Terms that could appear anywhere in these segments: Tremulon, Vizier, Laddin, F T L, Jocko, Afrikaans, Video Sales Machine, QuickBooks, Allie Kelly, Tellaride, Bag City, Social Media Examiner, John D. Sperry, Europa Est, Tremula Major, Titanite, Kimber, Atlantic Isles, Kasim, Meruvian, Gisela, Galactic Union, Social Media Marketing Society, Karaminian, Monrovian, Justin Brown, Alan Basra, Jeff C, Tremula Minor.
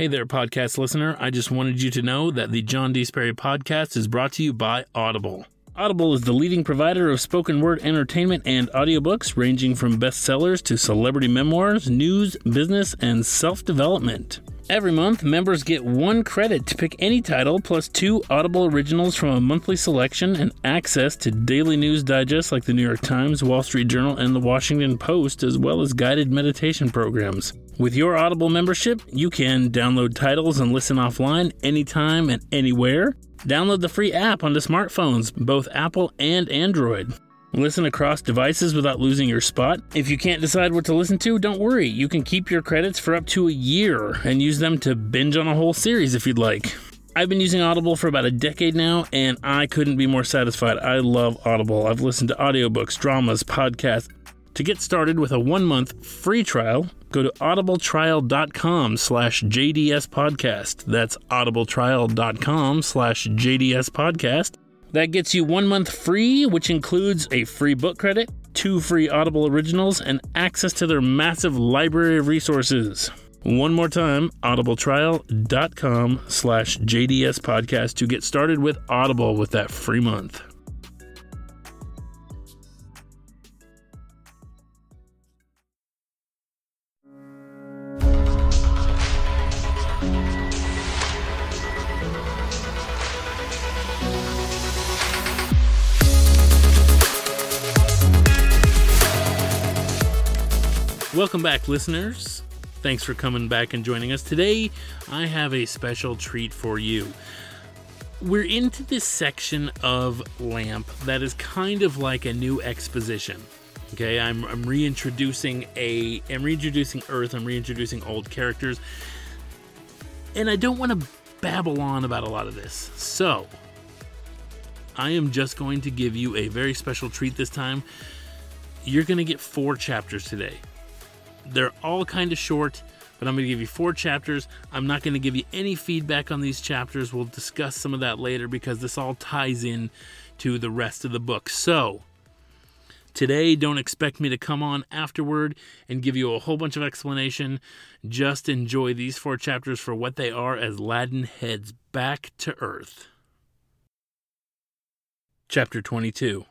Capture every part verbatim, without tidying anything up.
Hey there, podcast listener. I just wanted you to know that the John D. Sperry podcast is brought to you by Audible. Audible is the leading provider of spoken word entertainment and audiobooks, ranging from bestsellers to celebrity memoirs, news, business, and self-development. Every month, members get one credit to pick any title, plus two Audible originals from a monthly selection and access to daily news digests like the New York Times, Wall Street Journal, and the Washington Post, as well as guided meditation programs. With your Audible membership, you can download titles and listen offline anytime and anywhere. Download the free app onto smartphones, both Apple and Android. Listen across devices without losing your spot. If you can't decide what to listen to, don't worry. You can keep your credits for up to a year and use them to binge on a whole series if you'd like. I've been using Audible for about a decade now, and I couldn't be more satisfied. I love Audible. I've listened to audiobooks, dramas, podcasts. To get started with a one-month free trial, go to audibletrial.com slash jdspodcast. That's audibletrial.com slash jdspodcast. That gets you one month free, which includes a free book credit, two free Audible originals, and access to their massive library of resources. One more time, audibletrial.com slash jdspodcast to get started with Audible with that free month. Welcome back, listeners. Thanks for coming back and joining us. Today, I have a special treat for you. We're into this section of LAMP that is kind of like a new exposition. Okay, I'm, I'm reintroducing a, I'm reintroducing Earth, I'm reintroducing old characters, and I don't want to babble on about a lot of this. So, I am just going to give you a very special treat this time. You're going to get four chapters today. They're all kind of short, but I'm going to give you four chapters. I'm not going to give you any feedback on these chapters. We'll discuss some of that later because this all ties in to the rest of the book. So, today, don't expect me to come on afterward and give you a whole bunch of explanation. Just enjoy these four chapters for what they are as Laddin heads back to Earth. Chapter twenty-two.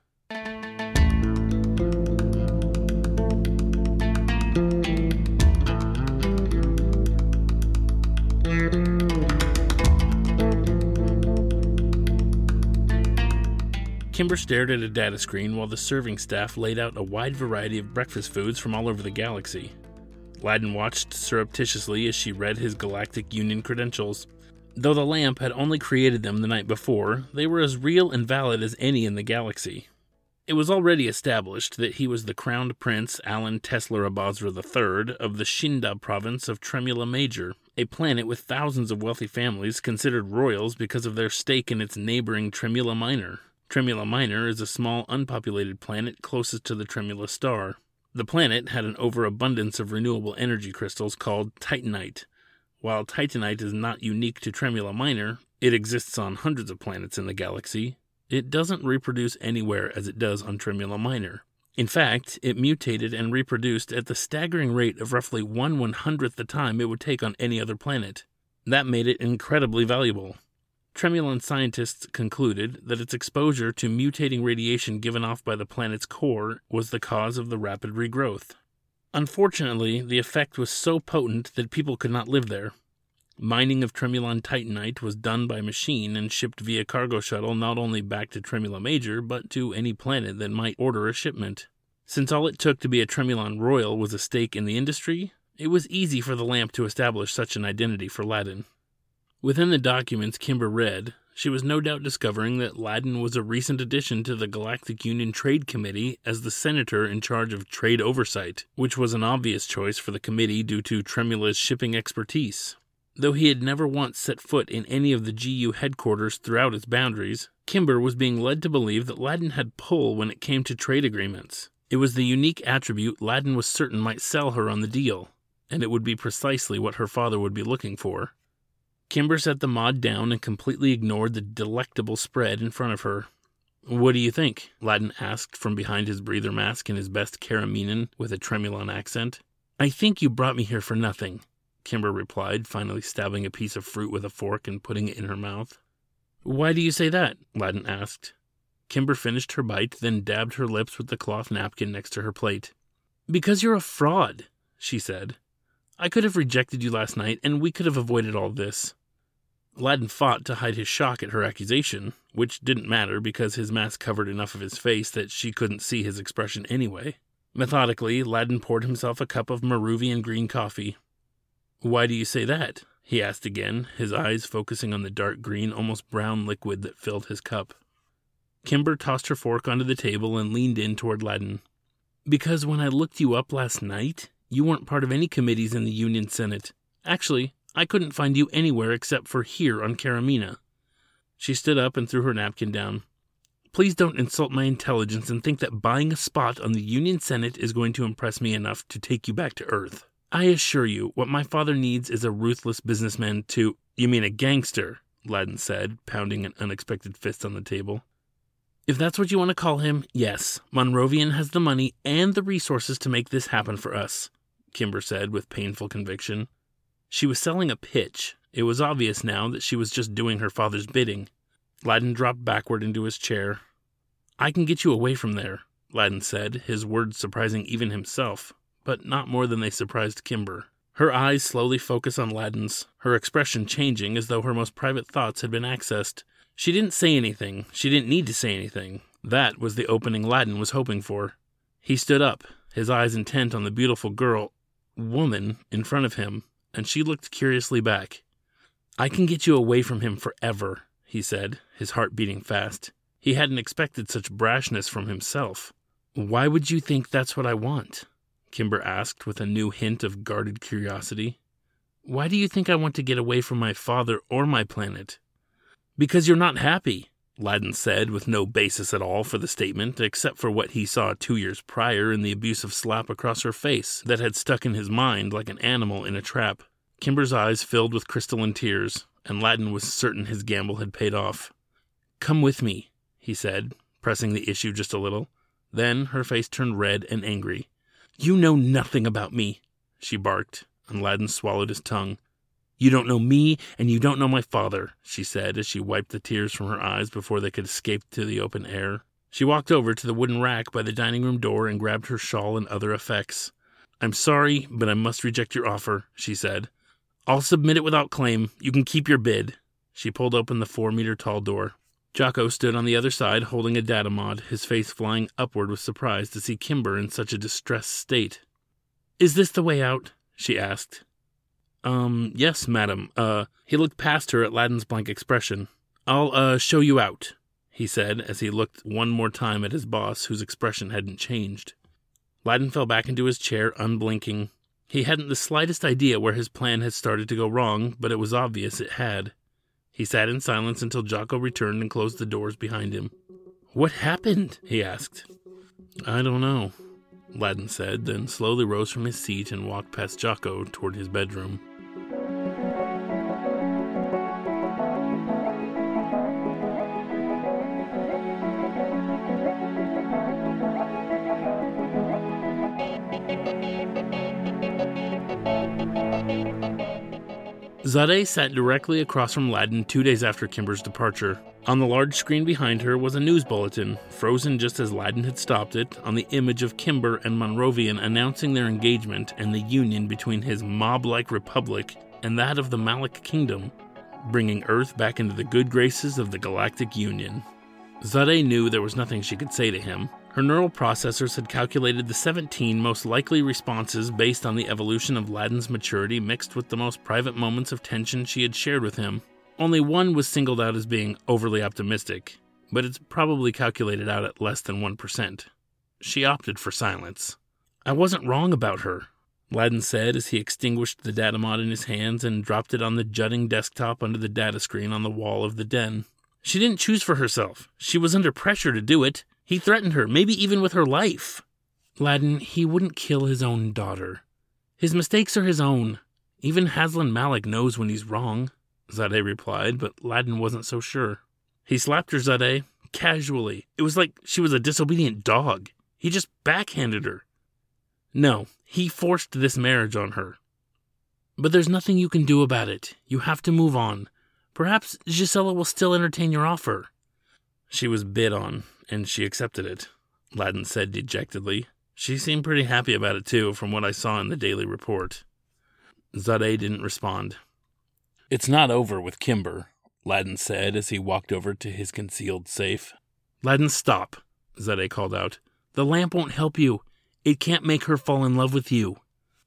Kimber stared at a data screen while the serving staff laid out a wide variety of breakfast foods from all over the galaxy. Laddin watched surreptitiously as she read his Galactic Union credentials. Though the LAMP had only created them the night before, they were as real and valid as any in the galaxy. It was already established that he was the Crowned Prince Alan Tesler Abazra the third of the Shinda province of Tremula Major, a planet with thousands of wealthy families considered royals because of their stake in its neighboring Tremula Minor. Tremula Minor is a small, unpopulated planet closest to the Tremula star. The planet had an overabundance of renewable energy crystals called Titanite. While Titanite is not unique to Tremula Minor, it exists on hundreds of planets in the galaxy. It doesn't reproduce anywhere as it does on Tremula Minor. In fact, it mutated and reproduced at the staggering rate of roughly one one hundredth the time it would take on any other planet. That made it incredibly valuable. Tremulon scientists concluded that its exposure to mutating radiation given off by the planet's core was the cause of the rapid regrowth. Unfortunately, the effect was so potent that people could not live there. Mining of Tremulon Titanite was done by machine and shipped via cargo shuttle not only back to Tremula Major, but to any planet that might order a shipment. Since all it took to be a Tremulon royal was a stake in the industry, it was easy for the LAMP to establish such an identity for Laddin. Within the documents Kimber read, she was no doubt discovering that Laddin was a recent addition to the Galactic Union Trade Committee as the senator in charge of trade oversight, which was an obvious choice for the committee due to Tremula's shipping expertise. Though he had never once set foot in any of the G U headquarters throughout its boundaries, Kimber was being led to believe that Laddin had pull when it came to trade agreements. It was the unique attribute Laddin was certain might sell her on the deal, and it would be precisely what her father would be looking for. Kimber set the mod down and completely ignored the delectable spread in front of her. "What do you think?" Laddin asked from behind his breather mask in his best Karaminian with a Tremulon accent. "I think you brought me here for nothing," Kimber replied, finally stabbing a piece of fruit with a fork and putting it in her mouth. "Why do you say that?" Laddin asked. Kimber finished her bite, then dabbed her lips with the cloth napkin next to her plate. "Because you're a fraud," she said. "I could have rejected you last night, and we could have avoided all this." Laddin fought to hide his shock at her accusation, which didn't matter because his mask covered enough of his face that she couldn't see his expression anyway. Methodically, Laddin poured himself a cup of Meruvian green coffee. "Why do you say that?" he asked again, his eyes focusing on the dark green, almost brown liquid that filled his cup. Kimber tossed her fork onto the table and leaned in toward Laddin. "Because when I looked you up last night, you weren't part of any committees in the Union Senate. Actually, I couldn't find you anywhere except for here on Karamina." She stood up and threw her napkin down. "Please don't insult my intelligence and think that buying a spot on the Union Senate is going to impress me enough to take you back to Earth. I assure you, what my father needs is a ruthless businessman to—" "You mean a gangster," Laddin said, pounding an unexpected fist on the table. "If that's what you want to call him, yes. Monrovian has the money and the resources to make this happen for us," Kimber said with painful conviction. She was selling a pitch. It was obvious now that she was just doing her father's bidding. Laddin dropped backward into his chair. "I can get you away from there," Laddin said, his words surprising even himself, but not more than they surprised Kimber. Her eyes slowly focused on Laddin's, her expression changing as though her most private thoughts had been accessed. She didn't say anything. She didn't need to say anything. That was the opening Laddin was hoping for. He stood up, his eyes intent on the beautiful girl, woman, in front of him, and she looked curiously back. "I can get you away from him forever," he said, his heart beating fast. He hadn't expected such brashness from himself. "Why would you think that's what I want?" Kimber asked with a new hint of guarded curiosity. "Why do you think I want to get away from my father or my planet?" "Because you're not happy," Laddin said, with no basis at all for the statement, except for what he saw two years prior in the abusive slap across her face that had stuck in his mind like an animal in a trap. Kimber's eyes filled with crystalline tears, and Laddin was certain his gamble had paid off. "Come with me," he said, pressing the issue just a little. Then her face turned red and angry. "You know nothing about me," she barked, and Laddin swallowed his tongue. "You don't know me, and you don't know my father," she said as she wiped the tears from her eyes before they could escape to the open air. She walked over to the wooden rack by the dining room door and grabbed her shawl and other effects. "I'm sorry, but I must reject your offer," she said. "I'll submit it without claim. You can keep your bid." She pulled open the four-meter-tall door. Jocko stood on the other side holding a datamod, his face flying upward with surprise to see Kimber in such a distressed state. "Is this the way out?" she asked. Um, yes, madam, uh, he looked past her at Laddin's blank expression. "I'll, uh, show you out," he said, as he looked one more time at his boss, whose expression hadn't changed. Laddin fell back into his chair, unblinking. He hadn't the slightest idea where his plan had started to go wrong, but it was obvious it had. He sat in silence until Jocko returned and closed the doors behind him. "What happened?" he asked. "I don't know," Laddin said, then slowly rose from his seat and walked past Jocko toward his bedroom. Zadeh sat directly across from Laddin two days after Kimber's departure. On the large screen behind her was a news bulletin, frozen just as Laddin had stopped it, on the image of Kimber and Monrovian announcing their engagement and the union between his mob-like republic and that of the Malik Kingdom, bringing Earth back into the good graces of the Galactic Union. Zadeh knew there was nothing she could say to him. Her neural processors had calculated the seventeen most likely responses based on the evolution of Laddin's maturity mixed with the most private moments of tension she had shared with him. Only one was singled out as being overly optimistic, but it's probably calculated out at less than one percent. She opted for silence. "I wasn't wrong about her," Laddin said as he extinguished the datamod in his hands and dropped it on the jutting desktop under the data screen on the wall of the den. "She didn't choose for herself. She was under pressure to do it. He threatened her, maybe even with her life." "Laddin, he wouldn't kill his own daughter. His mistakes are his own. Even Haslan Malik knows when he's wrong," Zadeh replied, but Laddin wasn't so sure. He slapped her, Zadeh, casually. It was like she was a disobedient dog. He just backhanded her. "No, he forced this marriage on her." But there's nothing you can do about it. You have to move on. Perhaps Gisela will still entertain your offer." She was bid on, and she accepted it, Laddin said dejectedly. She seemed pretty happy about it, too, from what I saw in the daily report. Zadeh didn't respond. "It's not over with Kimber," Laddin said as he walked over to his concealed safe. "Laddin, stop," Zadeh called out. "The lamp won't help you. It can't make her fall in love with you."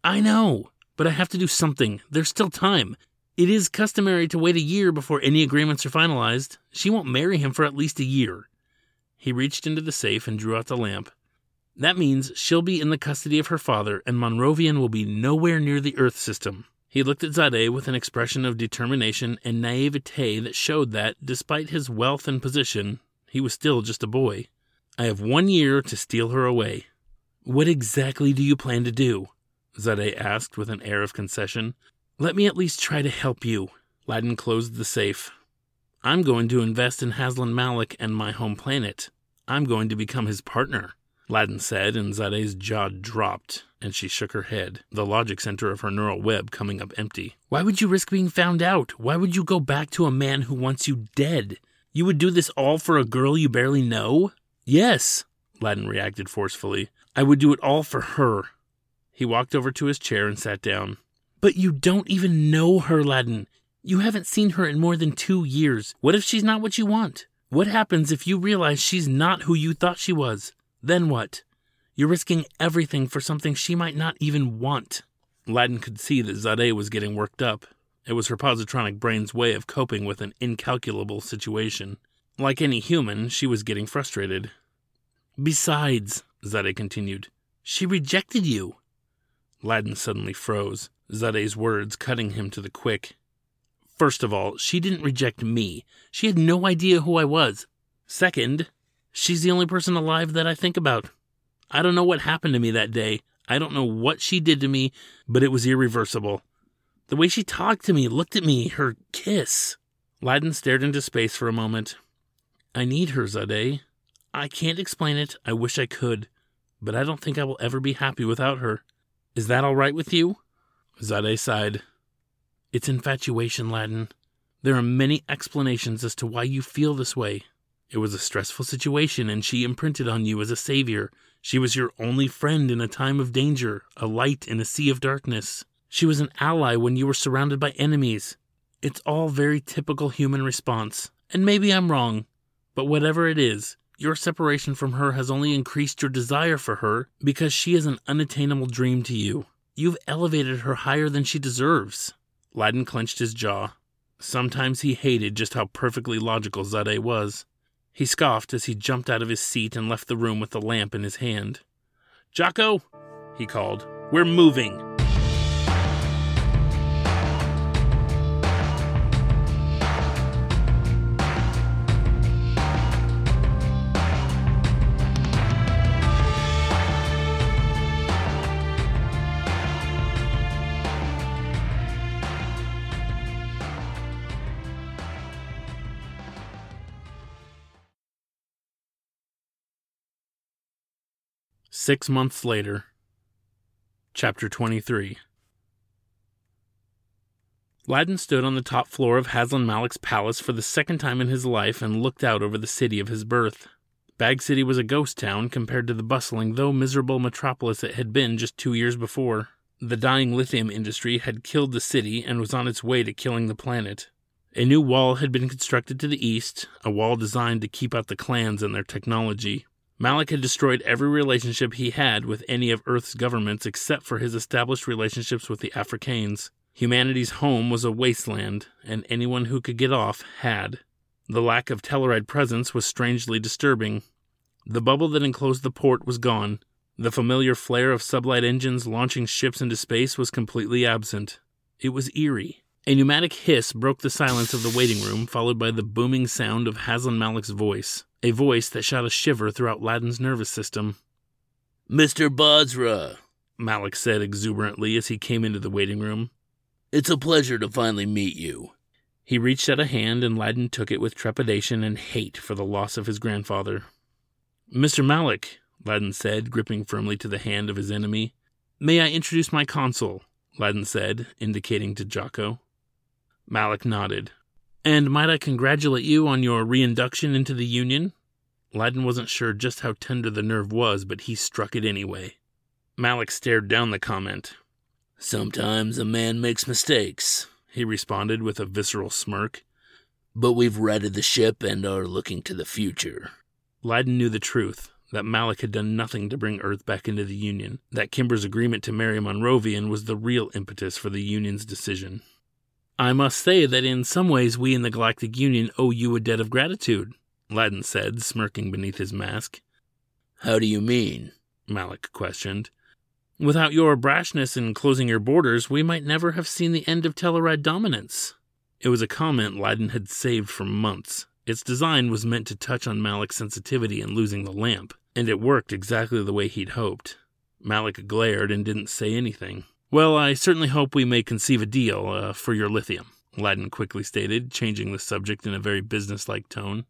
"I know, but I have to do something. There's still time. It is customary to wait a year before any agreements are finalized. She won't marry him for at least a year." He reached into the safe and drew out the lamp. "That means she'll be in the custody of her father, and Monrovian will be nowhere near the Earth system." He looked at Zadeh with an expression of determination and naivete that showed that, despite his wealth and position, he was still just a boy. "I have one year to steal her away." "What exactly do you plan to do?" Zadeh asked with an air of concession. "Let me at least try to help you." Laddin closed the safe. "I'm going to invest in Haslan Malik and my home planet. I'm going to become his partner," Laddin said, and Zadeh's jaw dropped, and she shook her head, the logic center of her neural web coming up empty. "Why would you risk being found out? Why would you go back to a man who wants you dead? You would do this all for a girl you barely know?" "Yes," Laddin reacted forcefully. "I would do it all for her." He walked over to his chair and sat down. "But you don't even know her, Laddin. You haven't seen her in more than two years. What if she's not what you want? What happens if you realize she's not who you thought she was? Then what? You're risking everything for something she might not even want." Laddin could see that Zadeh was getting worked up. It was her positronic brain's way of coping with an incalculable situation. Like any human, she was getting frustrated. "Besides," Zadeh continued, "she rejected you." Laddin suddenly froze, Zadeh's words cutting him to the quick. "First of all, she didn't reject me. She had no idea who I was. Second, she's the only person alive that I think about. I don't know what happened to me that day. I don't know what she did to me, but it was irreversible. The way she talked to me, looked at me, her kiss." Laddin stared into space for a moment. "I need her, Zadeh. I can't explain it. I wish I could. But I don't think I will ever be happy without her. Is that all right with you?" Zadeh sighed. "It's infatuation, Laddin. There are many explanations as to why you feel this way. It was a stressful situation, and she imprinted on you as a savior. She was your only friend in a time of danger, a light in a sea of darkness. She was an ally when you were surrounded by enemies. It's all very typical human response, and maybe I'm wrong, but whatever it is, your separation from her has only increased your desire for her because she is an unattainable dream to you. You've elevated her higher than she deserves." Laddin clenched his jaw. Sometimes he hated just how perfectly logical Zadeh was. He scoffed as he jumped out of his seat and left the room with the lamp in his hand. "Jocko," he called, "we're moving." Six months later. Chapter twenty-three. Laddin stood on the top floor of Haslan Malik's palace for the second time in his life and looked out over the city of his birth. Bag City was a ghost town compared to the bustling, though miserable metropolis it had been just two years before. The dying lithium industry had killed the city and was on its way to killing the planet. A new wall had been constructed to the east, a wall designed to keep out the clans and their technology. Malik had destroyed every relationship he had with any of Earth's governments except for his established relationships with the Afrikaans. Humanity's home was a wasteland, and anyone who could get off had. The lack of Tellaride presence was strangely disturbing. The bubble that enclosed the port was gone. The familiar flare of sublight engines launching ships into space was completely absent. It was eerie. A pneumatic hiss broke the silence of the waiting room, followed by the booming sound of Haslan Malik's voice. A voice that shot a shiver throughout Laddin's nervous system. "Mister Basra," Malik said exuberantly as he came into the waiting room. "It's a pleasure to finally meet you." He reached out a hand and Laddin took it with trepidation and hate for the loss of his grandfather. "Mister Malik," Laddin said, gripping firmly to the hand of his enemy, "may I introduce my consul, Laddin said, indicating to Jocko. Malik nodded. And might I congratulate you on your reinduction into the Union? Laddin wasn't sure just how tender the nerve was, but he struck it anyway. Malik stared down the comment. Sometimes a man makes mistakes, he responded with a visceral smirk. But we've righted the ship and are looking to the future. Laddin knew the truth, that Malik had done nothing to bring Earth back into the Union, that Kimber's agreement to marry Monrovian was the real impetus for the Union's decision. I must say that in some ways we in the Galactic Union owe you a debt of gratitude, Laddin said, smirking beneath his mask. How do you mean? Malik questioned. Without your brashness in closing your borders, we might never have seen the end of Tellaride dominance. It was a comment Laddin had saved for months. Its design was meant to touch on Malik's sensitivity in losing the lamp, and it worked exactly the way he'd hoped. Malik glared and didn't say anything. Well, I certainly hope we may conceive a deal uh, for your lithium, Laddin quickly stated, changing the subject in a very businesslike tone.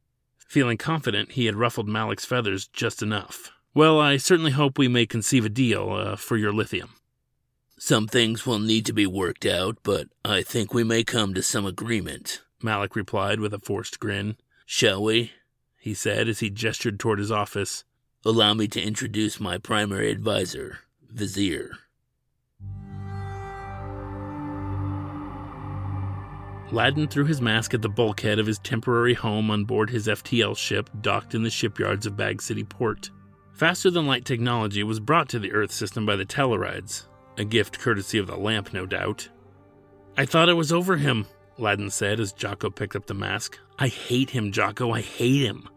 Feeling confident, he had ruffled Malik's feathers just enough. Well, I certainly hope we may conceive a deal uh, for your lithium. Some things will need to be worked out, but I think we may come to some agreement, Malik replied with a forced grin. Shall we? He said as he gestured toward his office. Allow me to introduce my primary advisor, Vizier. Laddin threw his mask at the bulkhead of his temporary home on board his F T L ship docked in the shipyards of Bag City port. Faster-than-light technology was brought to the Earth system by the Tellarides, a gift courtesy of the lamp, no doubt. I thought it was over him, Laddin said as Jocko picked up the mask. I hate him, Jocko, I hate him.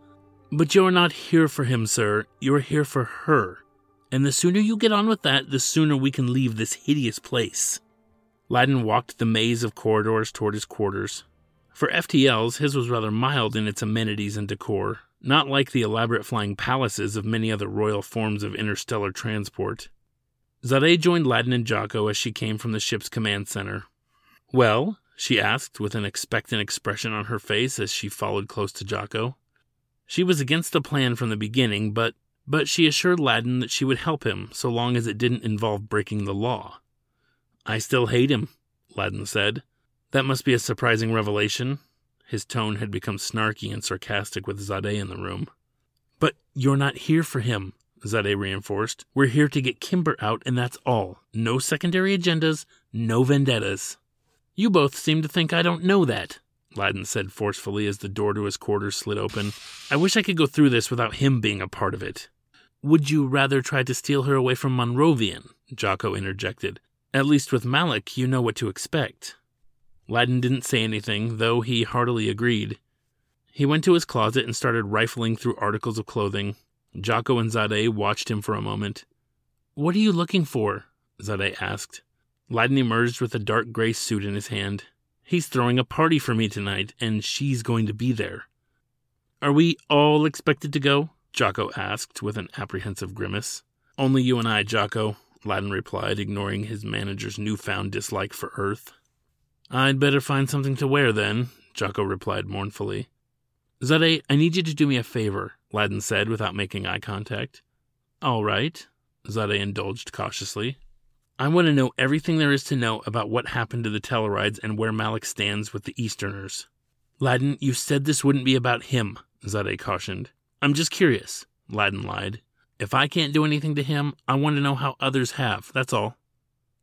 But you're not here for him, sir. You're here for her. And the sooner you get on with that, the sooner we can leave this hideous place. Laddin walked the maze of corridors toward his quarters. For F T Ls, his was rather mild in its amenities and decor, not like the elaborate flying palaces of many other royal forms of interstellar transport. Zadeh joined Laddin and Jocko as she came from the ship's command center. Well, she asked with an expectant expression on her face as she followed close to Jocko. She was against the plan from the beginning, but, but she assured Laddin that she would help him so long as it didn't involve breaking the law. I still hate him, Laddin said. That must be a surprising revelation. His tone had become snarky and sarcastic with Zadeh in the room. But you're not here for him, Zadeh reinforced. We're here to get Kimber out, and that's all. No secondary agendas, no vendettas. You both seem to think I don't know that, Laddin said forcefully as the door to his quarters slid open. I wish I could go through this without him being a part of it. Would you rather try to steal her away from Monrovian? Jocko interjected. At least with Malik, you know what to expect. Laddin didn't say anything, though he heartily agreed. He went to his closet and started rifling through articles of clothing. Jocko and Zadeh watched him for a moment. What are you looking for? Zadeh asked. Laddin emerged with a dark gray suit in his hand. He's throwing a party for me tonight, and she's going to be there. Are we all expected to go? Jocko asked with an apprehensive grimace. Only you and I, Jocko, Laddin replied, ignoring his manager's newfound dislike for Earth. I'd better find something to wear, then, Jocko replied mournfully. Zadeh, I need you to do me a favor, Laddin said without making eye contact. All right, Zadeh indulged cautiously. I want to know everything there is to know about what happened to the Tellarides and where Malik stands with the Easterners. Laddin, you said this wouldn't be about him, Zadeh cautioned. I'm just curious, Laddin lied. If I can't do anything to him, I want to know how others have, that's all.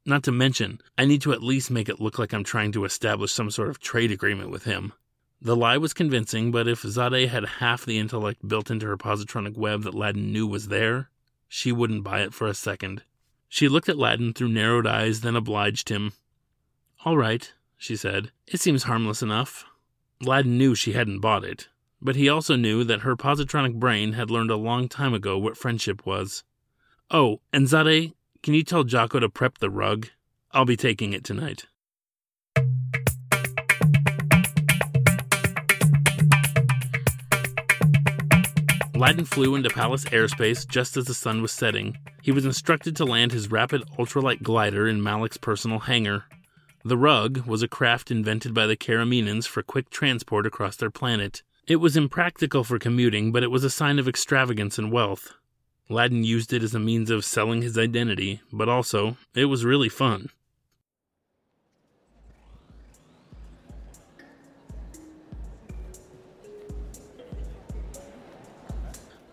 Not to mention, I need to at least make it look like I'm trying to establish some sort of trade agreement with him. The lie was convincing, but if Zadeh had half the intellect built into her positronic web that Laddin knew was there, she wouldn't buy it for a second. She looked at Laddin through narrowed eyes, then obliged him. All right, she said. It seems harmless enough. Laddin knew she hadn't bought it. But he also knew that her positronic brain had learned a long time ago what friendship was. Oh, and Zadeh, can you tell Jocko to prep the rug? I'll be taking it tonight. Laddin flew into Palace airspace just as the sun was setting. He was instructed to land his rapid ultralight glider in Malik's personal hangar. The rug was a craft invented by the Karaminians for quick transport across their planet. It was impractical for commuting, but it was a sign of extravagance and wealth. Laddin used it as a means of selling his identity, but also, it was really fun.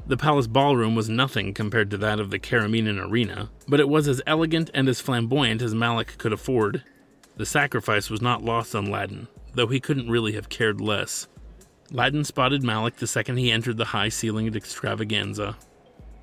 The palace ballroom was nothing compared to that of the Karaminian arena, but it was as elegant and as flamboyant as Malik could afford. The sacrifice was not lost on Laddin, though he couldn't really have cared less. Laddin spotted Malik the second he entered the high-ceilinged extravaganza.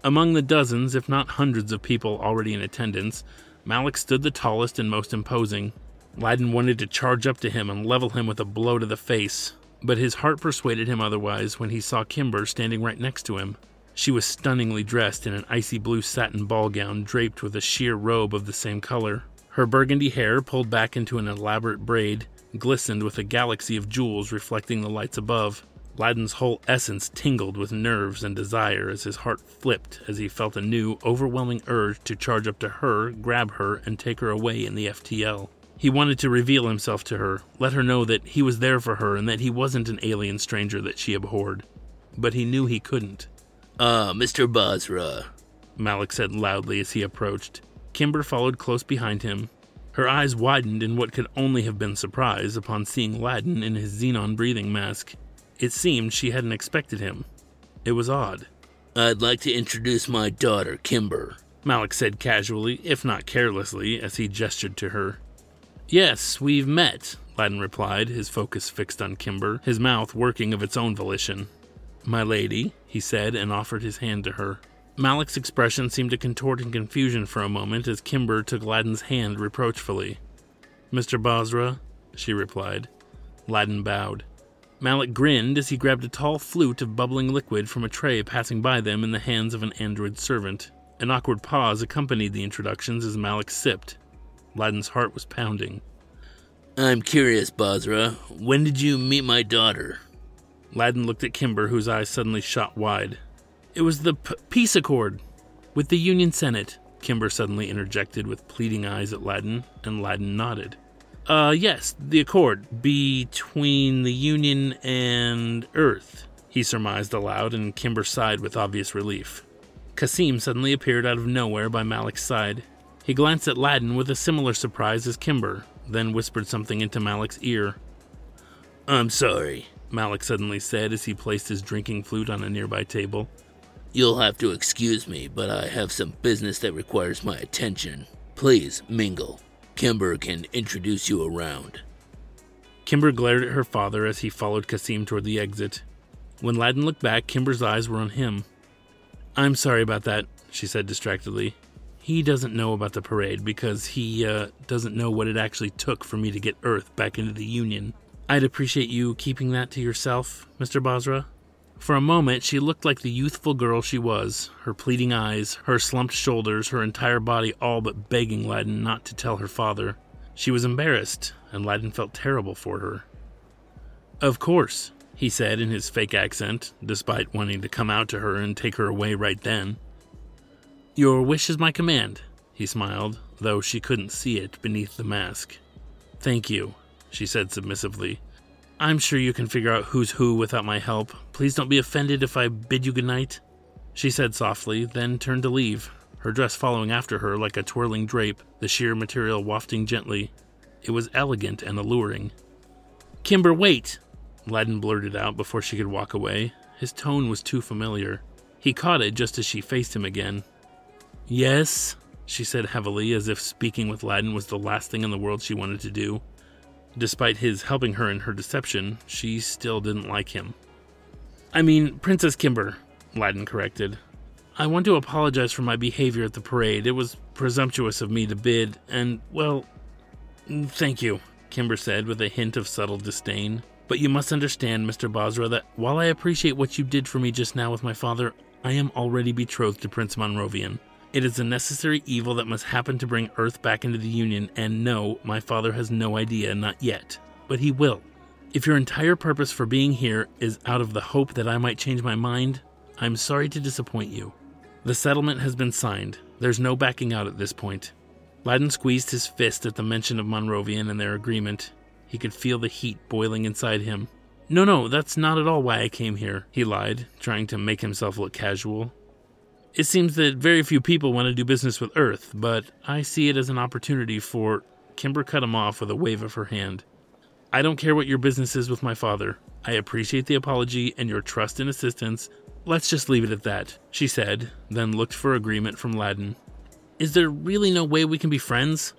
Among the dozens, if not hundreds of people already in attendance, Malik stood the tallest and most imposing. Laddin wanted to charge up to him and level him with a blow to the face, but his heart persuaded him otherwise when he saw Kimber standing right next to him. She was stunningly dressed in an icy blue satin ball gown draped with a sheer robe of the same color. Her burgundy hair, pulled back into an elaborate braid, glistened with a galaxy of jewels reflecting the lights above. Laddin's whole essence tingled with nerves and desire as his heart flipped as he felt a new, overwhelming urge to charge up to her, grab her, and take her away in the F T L. He wanted to reveal himself to her, let her know that he was there for her and that he wasn't an alien stranger that she abhorred. But he knew he couldn't. Ah, uh, Mister Basra, Malik said loudly as he approached. Kimber followed close behind him. Her eyes widened in what could only have been surprise upon seeing Laddin in his xenon breathing mask. It seemed she hadn't expected him. It was odd. I'd like to introduce my daughter, Kimber, Malik said casually, if not carelessly, as he gestured to her. Yes, we've met, Laddin replied, his focus fixed on Kimber, his mouth working of its own volition. My lady, he said, and offered his hand to her. Malik's expression seemed to contort in confusion for a moment as Kimber took Laddin's hand reproachfully. Mister Basra, she replied. Laddin bowed. Malik grinned as he grabbed a tall flute of bubbling liquid from a tray passing by them in the hands of an android servant. An awkward pause accompanied the introductions as Malik sipped. Laddin's heart was pounding. I'm curious, Basra. When did you meet my daughter? Laddin looked at Kimber, whose eyes suddenly shot wide. It was the p- peace accord with the Union Senate, Kimber suddenly interjected with pleading eyes at Laddin, and Laddin nodded. Uh, yes, the accord between the Union and Earth, he surmised aloud, and Kimber sighed with obvious relief. Kasim suddenly appeared out of nowhere by Malik's side. He glanced at Laddin with a similar surprise as Kimber, then whispered something into Malik's ear. I'm sorry, Malik suddenly said as he placed his drinking flute on a nearby table. You'll have to excuse me, but I have some business that requires my attention. Please mingle. Kimber can introduce you around. Kimber glared at her father as he followed Kasim toward the exit. When Laddin looked back, Kimber's eyes were on him. I'm sorry about that, she said distractedly. He doesn't know about the parade because he, uh, doesn't know what it actually took for me to get Earth back into the Union. I'd appreciate you keeping that to yourself, Mister Basra. For a moment, she looked like the youthful girl she was, her pleading eyes, her slumped shoulders, her entire body all but begging Laddin not to tell her father. She was embarrassed, and Laddin felt terrible for her. Of course, he said in his fake accent, despite wanting to come out to her and take her away right then. Your wish is my command, he smiled, though she couldn't see it beneath the mask. Thank you, she said submissively. I'm sure you can figure out who's who without my help. Please don't be offended if I bid you good night, she said softly, then turned to leave, her dress following after her like a twirling drape, the sheer material wafting gently. It was elegant and alluring. Kimber, wait, Laddin blurted out before she could walk away. His tone was too familiar. He caught it just as she faced him again. Yes, she said heavily, as if speaking with Laddin was the last thing in the world she wanted to do. Despite his helping her in her deception, she still didn't like him. I mean, Princess Kimber, Laddin corrected. I want to apologize for my behavior at the parade. It was presumptuous of me to bid, and, well, thank you, Kimber said with a hint of subtle disdain. But you must understand, Mister Basra, that while I appreciate what you did for me just now with my father, I am already betrothed to Prince Monrovian. It is a necessary evil that must happen to bring Earth back into the Union, and no, my father has no idea, not yet. But he will. If your entire purpose for being here is out of the hope that I might change my mind, I'm sorry to disappoint you. The settlement has been signed. There's no backing out at this point. Laddin squeezed his fist at the mention of Monrovian and their agreement. He could feel the heat boiling inside him. No, no, that's not at all why I came here, he lied, trying to make himself look casual. It seems that very few people want to do business with Earth, but I see it as an opportunity for... Kimber cut him off with a wave of her hand. I don't care what your business is with my father. I appreciate the apology and your trust and assistance, Let's just leave it at that, she said, then looked for agreement from Laddin. Is there really no way we can be friends?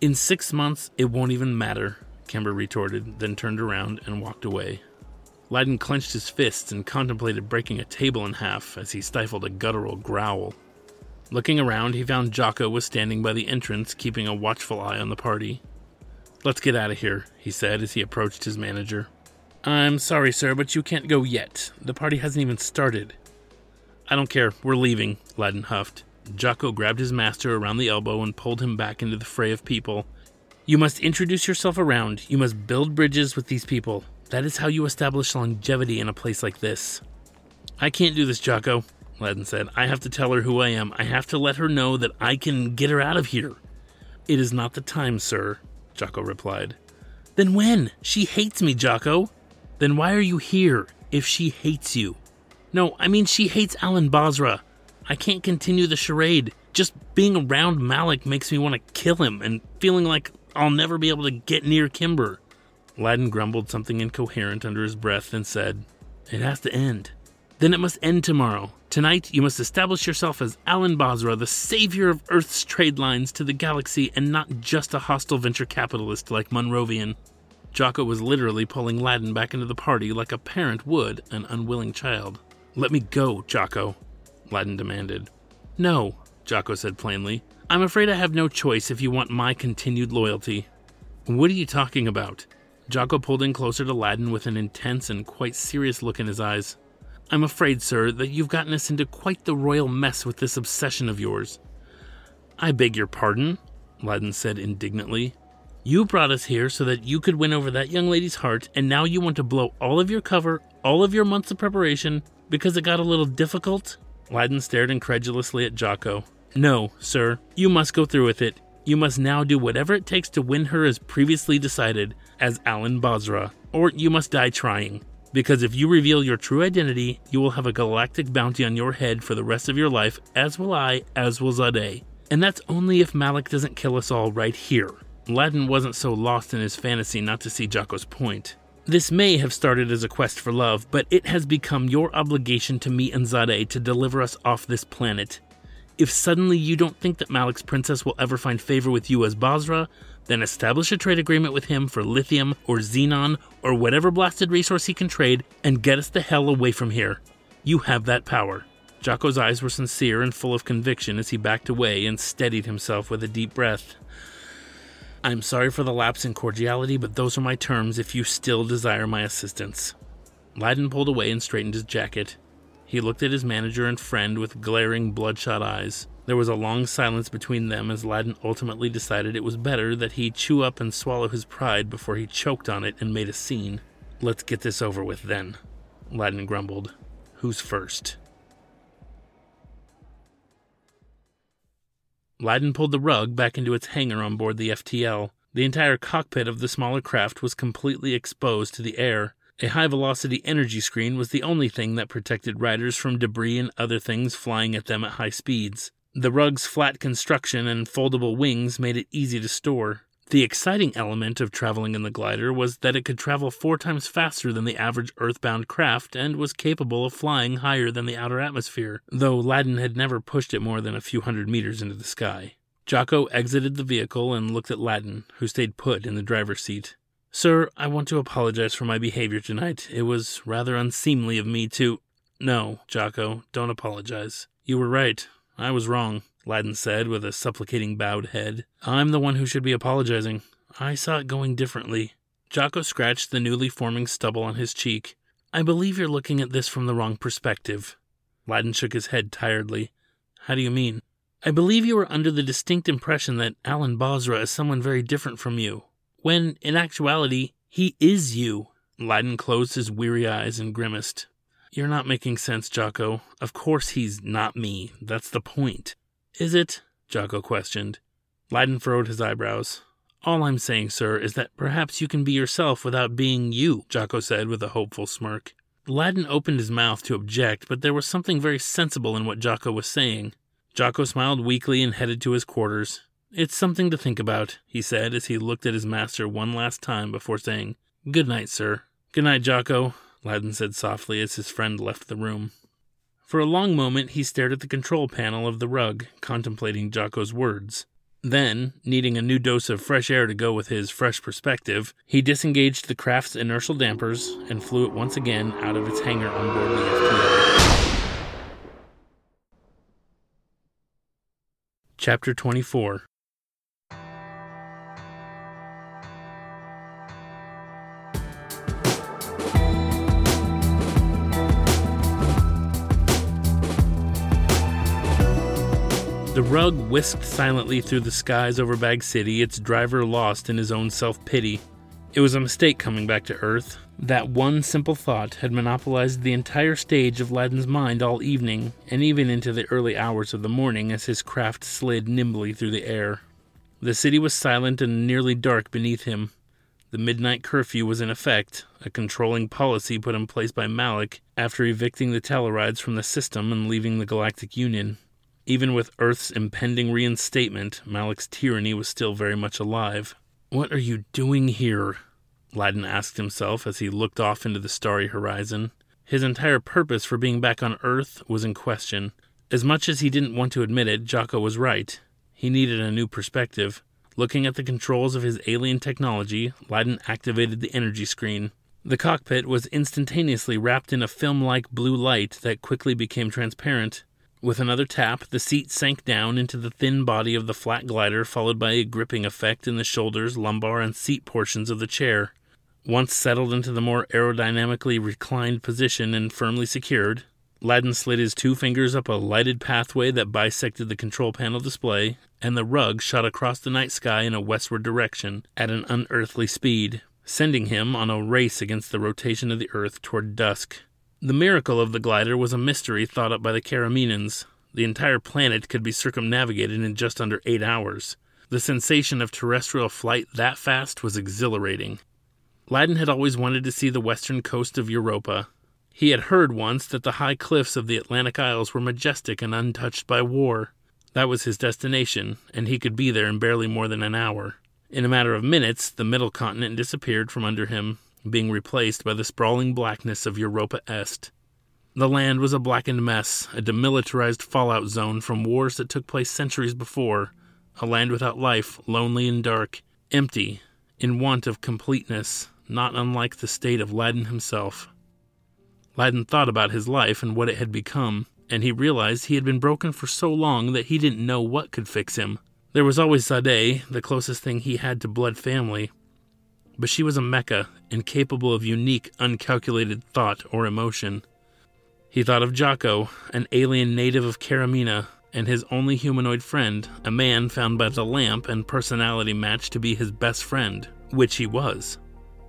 In six months, it won't even matter, Kimber retorted, then turned around and walked away. Laddin clenched his fists and contemplated breaking a table in half as he stifled a guttural growl. Looking around, he found Jocko was standing by the entrance, keeping a watchful eye on the party. Let's get out of here, he said as he approached his manager. I'm sorry, sir, but you can't go yet. The party hasn't even started. I don't care. We're leaving, Laddin huffed. Jocko grabbed his master around the elbow and pulled him back into the fray of people. You must introduce yourself around. You must build bridges with these people. That is how you establish longevity in a place like this. I can't do this, Jocko, Laddin said. I have to tell her who I am. I have to let her know that I can get her out of here. It is not the time, sir, Jocko replied. Then when? She hates me, Jocko. Then why are you here if she hates you? No, I mean she hates Alan Basra. I can't continue the charade. Just being around Malik makes me want to kill him and feeling like I'll never be able to get near Kimber. Laddin grumbled something incoherent under his breath and said, It has to end. Then it must end tomorrow. Tonight, you must establish yourself as Alan Basra, the savior of Earth's trade lines to the galaxy and not just a hostile venture capitalist like Monrovian. Jocko was literally pulling Laddin back into the party like a parent would an unwilling child. Let me go, Jocko, Laddin demanded. No, Jocko said plainly. I'm afraid I have no choice if you want my continued loyalty. What are you talking about? Jocko pulled in closer to Laddin with an intense and quite serious look in his eyes. I'm afraid, sir, that you've gotten us into quite the royal mess with this obsession of yours. I beg your pardon, Laddin said indignantly. You brought us here so that you could win over that young lady's heart, and now you want to blow all of your cover, all of your months of preparation, because it got a little difficult? Laddin stared incredulously at Jocko. No, sir, you must go through with it. You must now do whatever it takes to win her as previously decided, as Alan Basra, or you must die trying. Because if you reveal your true identity, you will have a galactic bounty on your head for the rest of your life, as will I, as will Zadeh. And that's only if Malik doesn't kill us all right here. Laddin wasn't so lost in his fantasy not to see Jocko's point. This may have started as a quest for love, but it has become your obligation to me and Zadeh to deliver us off this planet. If suddenly you don't think that Malik's princess will ever find favor with you as Basra, then establish a trade agreement with him for lithium or xenon or whatever blasted resource he can trade and get us the hell away from here. You have that power. Jocko's eyes were sincere and full of conviction as he backed away and steadied himself with a deep breath. I'm sorry for the lapse in cordiality, but those are my terms if you still desire my assistance. Laddin pulled away and straightened his jacket. He looked at his manager and friend with glaring, bloodshot eyes. There was a long silence between them as Laddin ultimately decided it was better that he chew up and swallow his pride before he choked on it and made a scene. Let's get this over with then, Laddin grumbled. Who's first? Laddin pulled the rug back into its hangar on board the F T L. The entire cockpit of the smaller craft was completely exposed to the air. A high-velocity energy screen was the only thing that protected riders from debris and other things flying at them at high speeds. The rug's flat construction and foldable wings made it easy to store. The exciting element of traveling in the glider was that it could travel four times faster than the average earthbound craft and was capable of flying higher than the outer atmosphere, though Laddin had never pushed it more than a few hundred meters into the sky. Jocko exited the vehicle and looked at Laddin, who stayed put in the driver's seat. Sir, I want to apologize for my behavior tonight. It was rather unseemly of me to... No, Jocko, don't apologize. You were right. I was wrong, Laddin said with a supplicating bowed head. I'm the one who should be apologizing. I saw it going differently. Jocko scratched the newly forming stubble on his cheek. I believe you're looking at this from the wrong perspective. Laddin shook his head tiredly. How do you mean? I believe you were under the distinct impression that Alan Basra is someone very different from you, when, in actuality, he is you. Laddin closed his weary eyes and grimaced. You're not making sense, Jocko. Of course he's not me. That's the point. Is it? Jocko questioned. Laddin furrowed his eyebrows. All I'm saying, sir, is that perhaps you can be yourself without being you, Jocko said with a hopeful smirk. Laddin opened his mouth to object, but there was something very sensible in what Jocko was saying. Jocko smiled weakly and headed to his quarters. It's something to think about, he said as he looked at his master one last time before saying, Good night, sir. Good night, Jocko, Laddin said softly as his friend left the room. For a long moment, he stared at the control panel of the rug, contemplating Jocko's words. Then, needing a new dose of fresh air to go with his fresh perspective, he disengaged the craft's inertial dampers and flew it once again out of its hangar on board the F T L. Chapter twenty-four. The rug whisked silently through the skies over Bag City, its driver lost in his own self-pity. It was a mistake coming back to Earth. That one simple thought had monopolized the entire stage of Laddin's mind all evening, and even into the early hours of the morning as his craft slid nimbly through the air. The city was silent and nearly dark beneath him. The midnight curfew was in effect, a controlling policy put in place by Malik after evicting the Tellarides from the system and leaving the Galactic Union. Even with Earth's impending reinstatement, Malik's tyranny was still very much alive. "What are you doing here?" Laddin asked himself as he looked off into the starry horizon. His entire purpose for being back on Earth was in question. As much as he didn't want to admit it, Jocko was right. He needed a new perspective. Looking at the controls of his alien technology, Laddin activated the energy screen. The cockpit was instantaneously wrapped in a film-like blue light that quickly became transparent. With another tap, the seat sank down into the thin body of the flat glider, followed by a gripping effect in the shoulders, lumbar, and seat portions of the chair. Once settled into the more aerodynamically reclined position and firmly secured, Laddin slid his two fingers up a lighted pathway that bisected the control panel display, and the rug shot across the night sky in a westward direction at an unearthly speed, sending him on a race against the rotation of the Earth toward dusk. The miracle of the glider was a mystery thought up by the Karaminians. The entire planet could be circumnavigated in just under eight hours. The sensation of terrestrial flight that fast was exhilarating. Laddin had always wanted to see the western coast of Europa. He had heard once that the high cliffs of the Atlantic Isles were majestic and untouched by war. That was his destination, and he could be there in barely more than an hour. In a matter of minutes, the middle continent disappeared from under him, being replaced by the sprawling blackness of Europa Est. The land was a blackened mess, a demilitarized fallout zone from wars that took place centuries before, a land without life, lonely and dark, empty, in want of completeness, not unlike the state of Laddin himself. Laddin thought about his life and what it had become, and he realized he had been broken for so long that he didn't know what could fix him. There was always Zadeh, the closest thing he had to blood family, but she was a mecca, incapable of unique, uncalculated thought or emotion. He thought of Jocko, an alien native of Karamina, and his only humanoid friend, a man found by the LAMP and personality matched to be his best friend, which he was.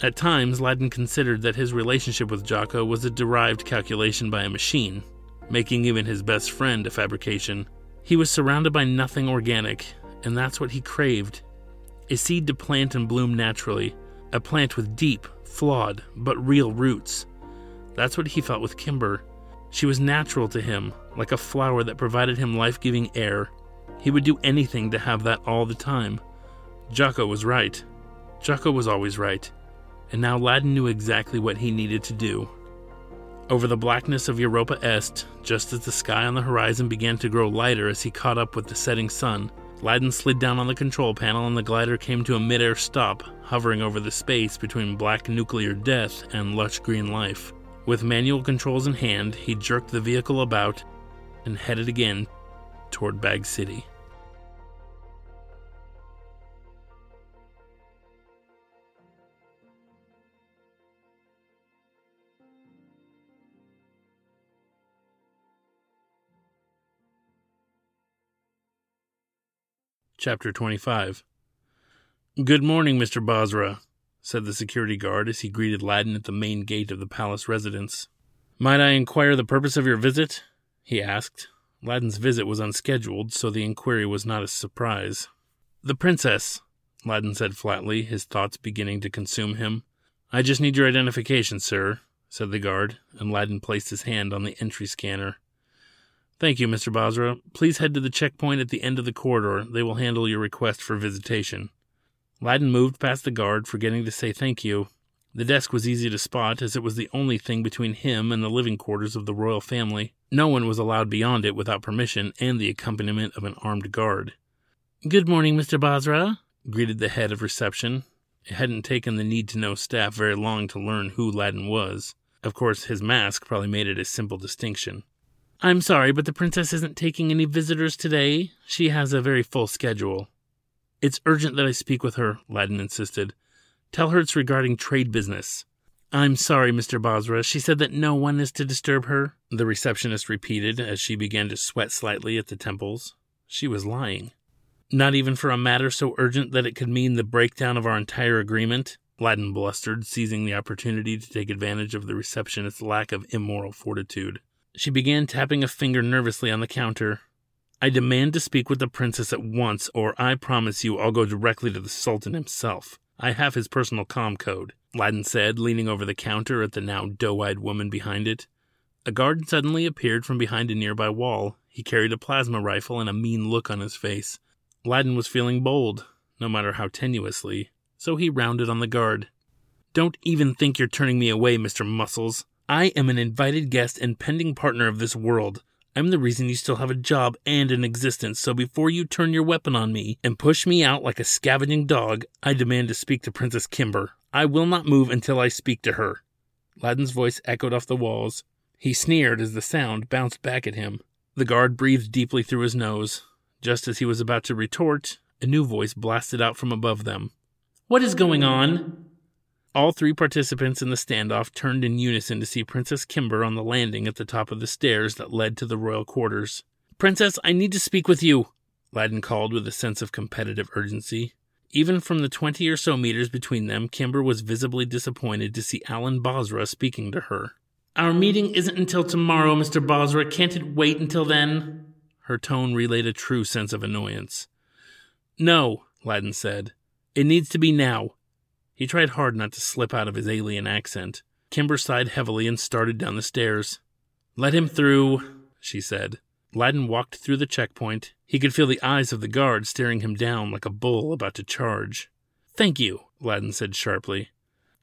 At times, Laddin considered that his relationship with Jocko was a derived calculation by a machine, making even his best friend a fabrication. He was surrounded by nothing organic, and that's what he craved. A seed to plant and bloom naturally, a plant with deep, flawed, but real roots. That's what he felt with Kimber. She was natural to him, like a flower that provided him life-giving air. He would do anything to have that all the time. Jocko was right. Jocko was always right. And now Laddin knew exactly what he needed to do. Over the blackness of Europa Est, just as the sky on the horizon began to grow lighter as he caught up with the setting sun, Laddin slid down on the control panel and the glider came to a mid-air stop, hovering over the space between black nuclear death and lush green life. With manual controls in hand, he jerked the vehicle about and headed again toward Bag City. Chapter twenty-five. "Good morning, Mister Basra," said the security guard as he greeted Laddin at the main gate of the palace residence. "Might I inquire the purpose of your visit?" he asked. Laddin's visit was unscheduled, so the inquiry was not a surprise. "The princess," Laddin said flatly, his thoughts beginning to consume him. "I just need your identification, sir," said the guard, and Laddin placed his hand on the entry scanner. "Thank you, Mister Basra. Please head to the checkpoint at the end of the corridor. They will handle your request for visitation." Laddin moved past the guard, forgetting to say thank you. The desk was easy to spot, as it was the only thing between him and the living quarters of the royal family. No one was allowed beyond it without permission and the accompaniment of an armed guard. "Good morning, Mister Basra," greeted the head of reception. It hadn't taken the need-to-know staff very long to learn who Laddin was. Of course, his mask probably made it a simple distinction. "I'm sorry, but the princess isn't taking any visitors today. She has a very full schedule." "It's urgent that I speak with her," Laddin insisted. "Tell her it's regarding trade business." "I'm sorry, Mister Basra. She said that no one is to disturb her," the receptionist repeated as she began to sweat slightly at the temples. She was lying. "Not even for a matter so urgent that it could mean the breakdown of our entire agreement?" Laddin blustered, seizing the opportunity to take advantage of the receptionist's lack of immoral fortitude. She began tapping a finger nervously on the counter. "I demand to speak with the princess at once, or I promise you I'll go directly to the Sultan himself. I have his personal comm code," Laddin said, leaning over the counter at the now doe-eyed woman behind it. A guard suddenly appeared from behind a nearby wall. He carried a plasma rifle and a mean look on his face. Laddin was feeling bold, no matter how tenuously, so he rounded on the guard. "Don't even think you're turning me away, Mister Muscles. I am an invited guest and pending partner of this world. I'm the reason you still have a job and an existence, so before you turn your weapon on me and push me out like a scavenging dog, I demand to speak to Princess Kimber. I will not move until I speak to her." Laddin's voice echoed off the walls. He sneered as the sound bounced back at him. The guard breathed deeply through his nose. Just as he was about to retort, a new voice blasted out from above them. "What is going on?" All three participants in the standoff turned in unison to see Princess Kimber on the landing at the top of the stairs that led to the royal quarters. "Princess, I need to speak with you," Laddin called with a sense of competitive urgency. Even from the twenty or so meters between them, Kimber was visibly disappointed to see Alan Basra speaking to her. "Our meeting isn't until tomorrow, Mister Basra. Can't it wait until then?" Her tone relayed a true sense of annoyance. "No," Laddin said. "It needs to be now." He tried hard not to slip out of his alien accent. Kimber sighed heavily and started down the stairs. "Let him through," she said. Laddin walked through the checkpoint. He could feel the eyes of the guard staring him down like a bull about to charge. "Thank you," Laddin said sharply.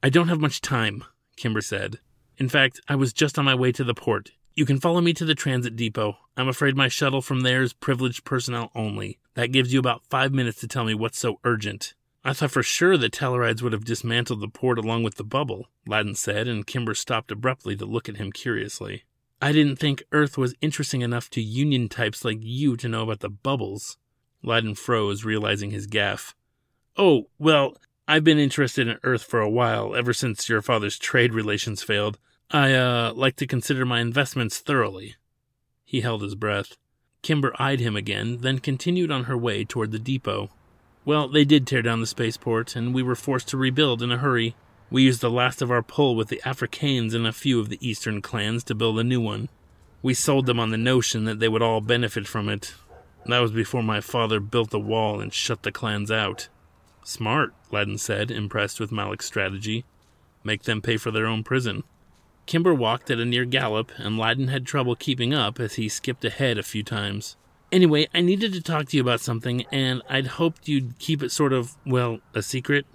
"I don't have much time," Kimber said. "In fact, I was just on my way to the port. You can follow me to the transit depot. I'm afraid my shuttle from there is privileged personnel only. That gives you about five minutes to tell me what's so urgent." "I thought for sure the Tellarides would have dismantled the port along with the bubble," Laddin said, and Kimber stopped abruptly to look at him curiously. "I didn't think Earth was interesting enough to Union types like you to know about the bubbles." Laddin froze, realizing his gaffe. "Oh, well, I've been interested in Earth for a while, ever since your father's trade relations failed. I, uh, like to consider my investments thoroughly." He held his breath. Kimber eyed him again, then continued on her way toward the depot. "Well, they did tear down the spaceport, and we were forced to rebuild in a hurry. We used the last of our pull with the Afrikaans and a few of the eastern clans to build a new one. We sold them on the notion that they would all benefit from it. That was before my father built the wall and shut the clans out." "Smart," Laddin said, impressed with Malik's strategy. "Make them pay for their own prison." Kimber walked at a near gallop, and Laddin had trouble keeping up as he skipped ahead a few times. "Anyway, I needed to talk to you about something, and I'd hoped you'd keep it sort of, well, a secret,"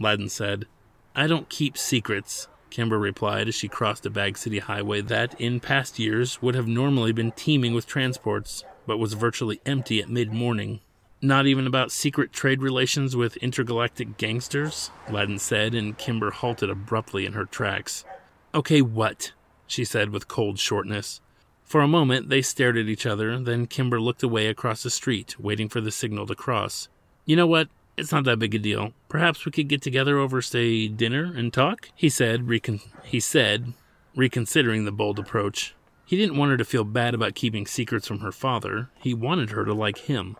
Laddin said. "I don't keep secrets," Kimber replied as she crossed a Bag City highway that, in past years, would have normally been teeming with transports, but was virtually empty at mid-morning. "Not even about secret trade relations with intergalactic gangsters?" Laddin said, and Kimber halted abruptly in her tracks. "Okay, what?" she said with cold shortness. For a moment, they stared at each other, then Kimber looked away across the street, waiting for the signal to cross. "You know what? It's not that big a deal. Perhaps we could get together over, say, dinner and talk?" He said, recon- he said, reconsidering the bold approach. He didn't want her to feel bad about keeping secrets from her father. He wanted her to like him.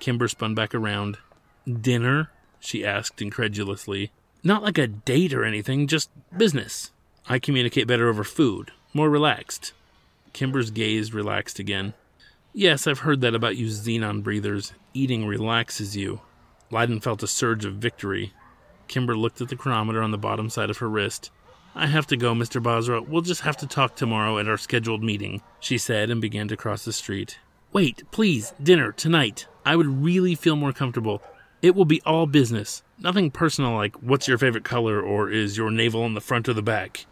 Kimber spun back around. "Dinner?" she asked incredulously. "Not like a date or anything, just business. I communicate better over food, more relaxed." Kimber's gaze relaxed again. "Yes, I've heard that about you xenon breathers. Eating relaxes you." Laddin felt a surge of victory. Kimber looked at the chronometer on the bottom side of her wrist. "I have to go, Mister Basra. We'll just have to talk tomorrow at our scheduled meeting," she said and began to cross the street. "Wait, please, dinner, tonight. I would really feel more comfortable. It will be all business. Nothing personal like, what's your favorite color, or is your navel on the front or the back?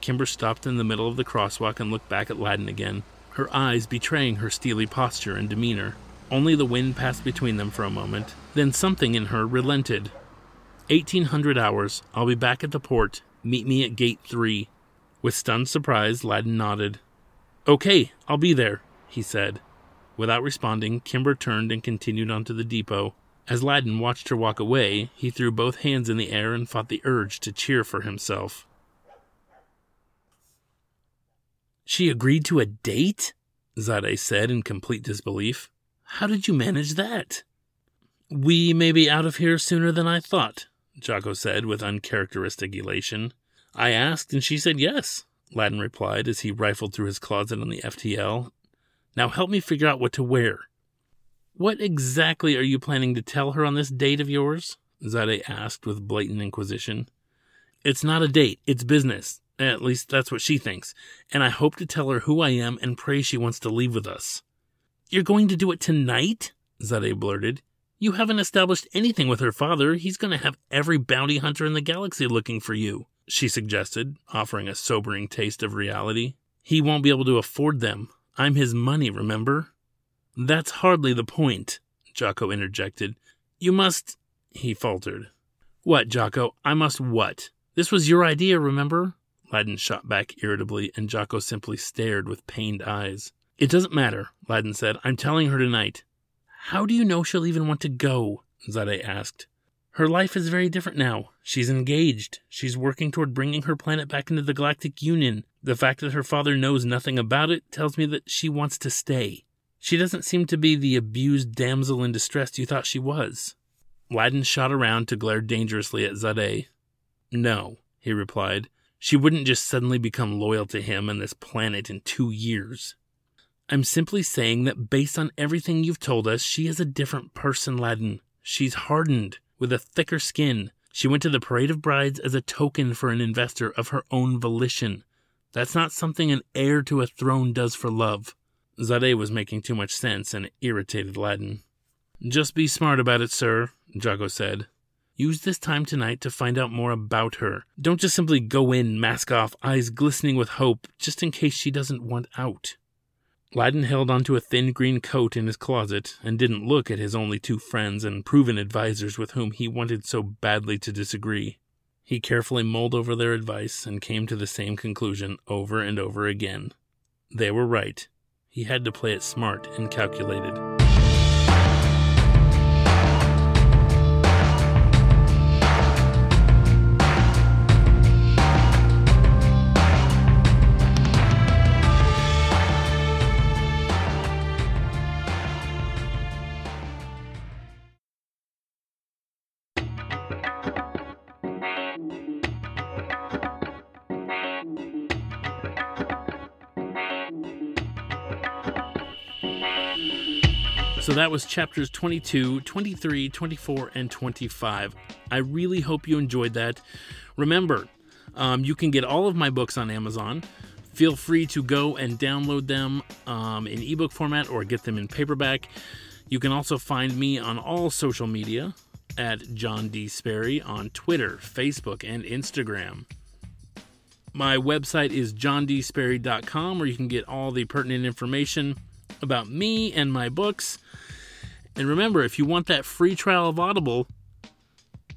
Kimber stopped in the middle of the crosswalk and looked back at Laddin again, her eyes betraying her steely posture and demeanor. Only the wind passed between them for a moment, then something in her relented. eighteen hundred hours, I'll be back at the port, meet me at gate three. With stunned surprise, Laddin nodded. Okay, I'll be there, he said. Without responding, Kimber turned and continued onto the depot. As Laddin watched her walk away, he threw both hands in the air and fought the urge to cheer for himself. She agreed to a date? Zadeh said in complete disbelief. How did you manage that? We may be out of here sooner than I thought, Jocko said with uncharacteristic elation. I asked and she said yes, Laddin replied as he rifled through his closet on the F T L. Now help me figure out what to wear. What exactly are you planning to tell her on this date of yours? Zadeh asked with blatant inquisition. It's not a date, it's business. At least that's what she thinks. And I hope to tell her who I am and pray she wants to leave with us. You're going to do it tonight? Zadeh blurted. You haven't established anything with her father. He's going to have every bounty hunter in the galaxy looking for you, she suggested, offering a sobering taste of reality. He won't be able to afford them. I'm his money, remember? That's hardly the point, Jocko interjected. You must... He faltered. What, Jocko? I must what? This was your idea, remember? Laddin shot back irritably, and Jocko simply stared with pained eyes. It doesn't matter, Laddin said. I'm telling her tonight. How do you know she'll even want to go? Zadeh asked. Her life is very different now. She's engaged. She's working toward bringing her planet back into the Galactic Union. The fact that her father knows nothing about it tells me that she wants to stay. She doesn't seem to be the abused damsel in distress you thought she was. Laddin shot around to glare dangerously at Zadeh. No, he replied. She wouldn't just suddenly become loyal to him and this planet in two years. I'm simply saying that based on everything you've told us, she is a different person, Laddin. She's hardened, with a thicker skin. She went to the Parade of Brides as a token for an investor of her own volition. That's not something an heir to a throne does for love. Zadeh was making too much sense and it irritated Laddin. Just be smart about it, sir, Jocko said. Use this time tonight to find out more about her. Don't just simply go in, mask off, eyes glistening with hope, just in case she doesn't want out. Laddin held onto a thin green coat in his closet and didn't look at his only two friends and proven advisors with whom he wanted so badly to disagree. He carefully mulled over their advice and came to the same conclusion over and over again. They were right. He had to play it smart and calculated. So that was chapters twenty-two, twenty-three, twenty-four, and twenty-five. I really hope you enjoyed that. Remember, um, you can get all of my books on Amazon. Feel free to go and download them um, in ebook format or get them in paperback. You can also find me on all social media at John D. Sperry on Twitter, Facebook, and Instagram. My website is john d sperry dot com, where you can get all the pertinent information about me and my books. And remember, if you want that free trial of Audible,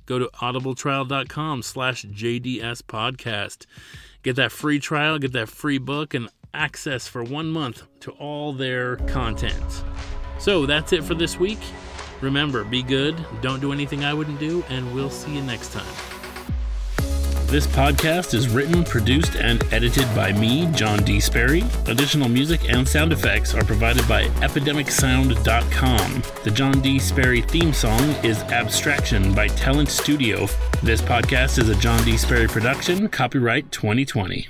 go to audible trial dot com slash J D S podcast. Get that free trial, get that free book, and access for one month to all their content. So that's it for this week. Remember, be good, don't do anything I wouldn't do, and we'll see you next time. This podcast is written, produced, and edited by me, John D. Sperry. Additional music and sound effects are provided by epidemic sound dot com. The John D. Sperry theme song is Abstraction by Talent Studio. This podcast is a John D. Sperry production, copyright twenty twenty.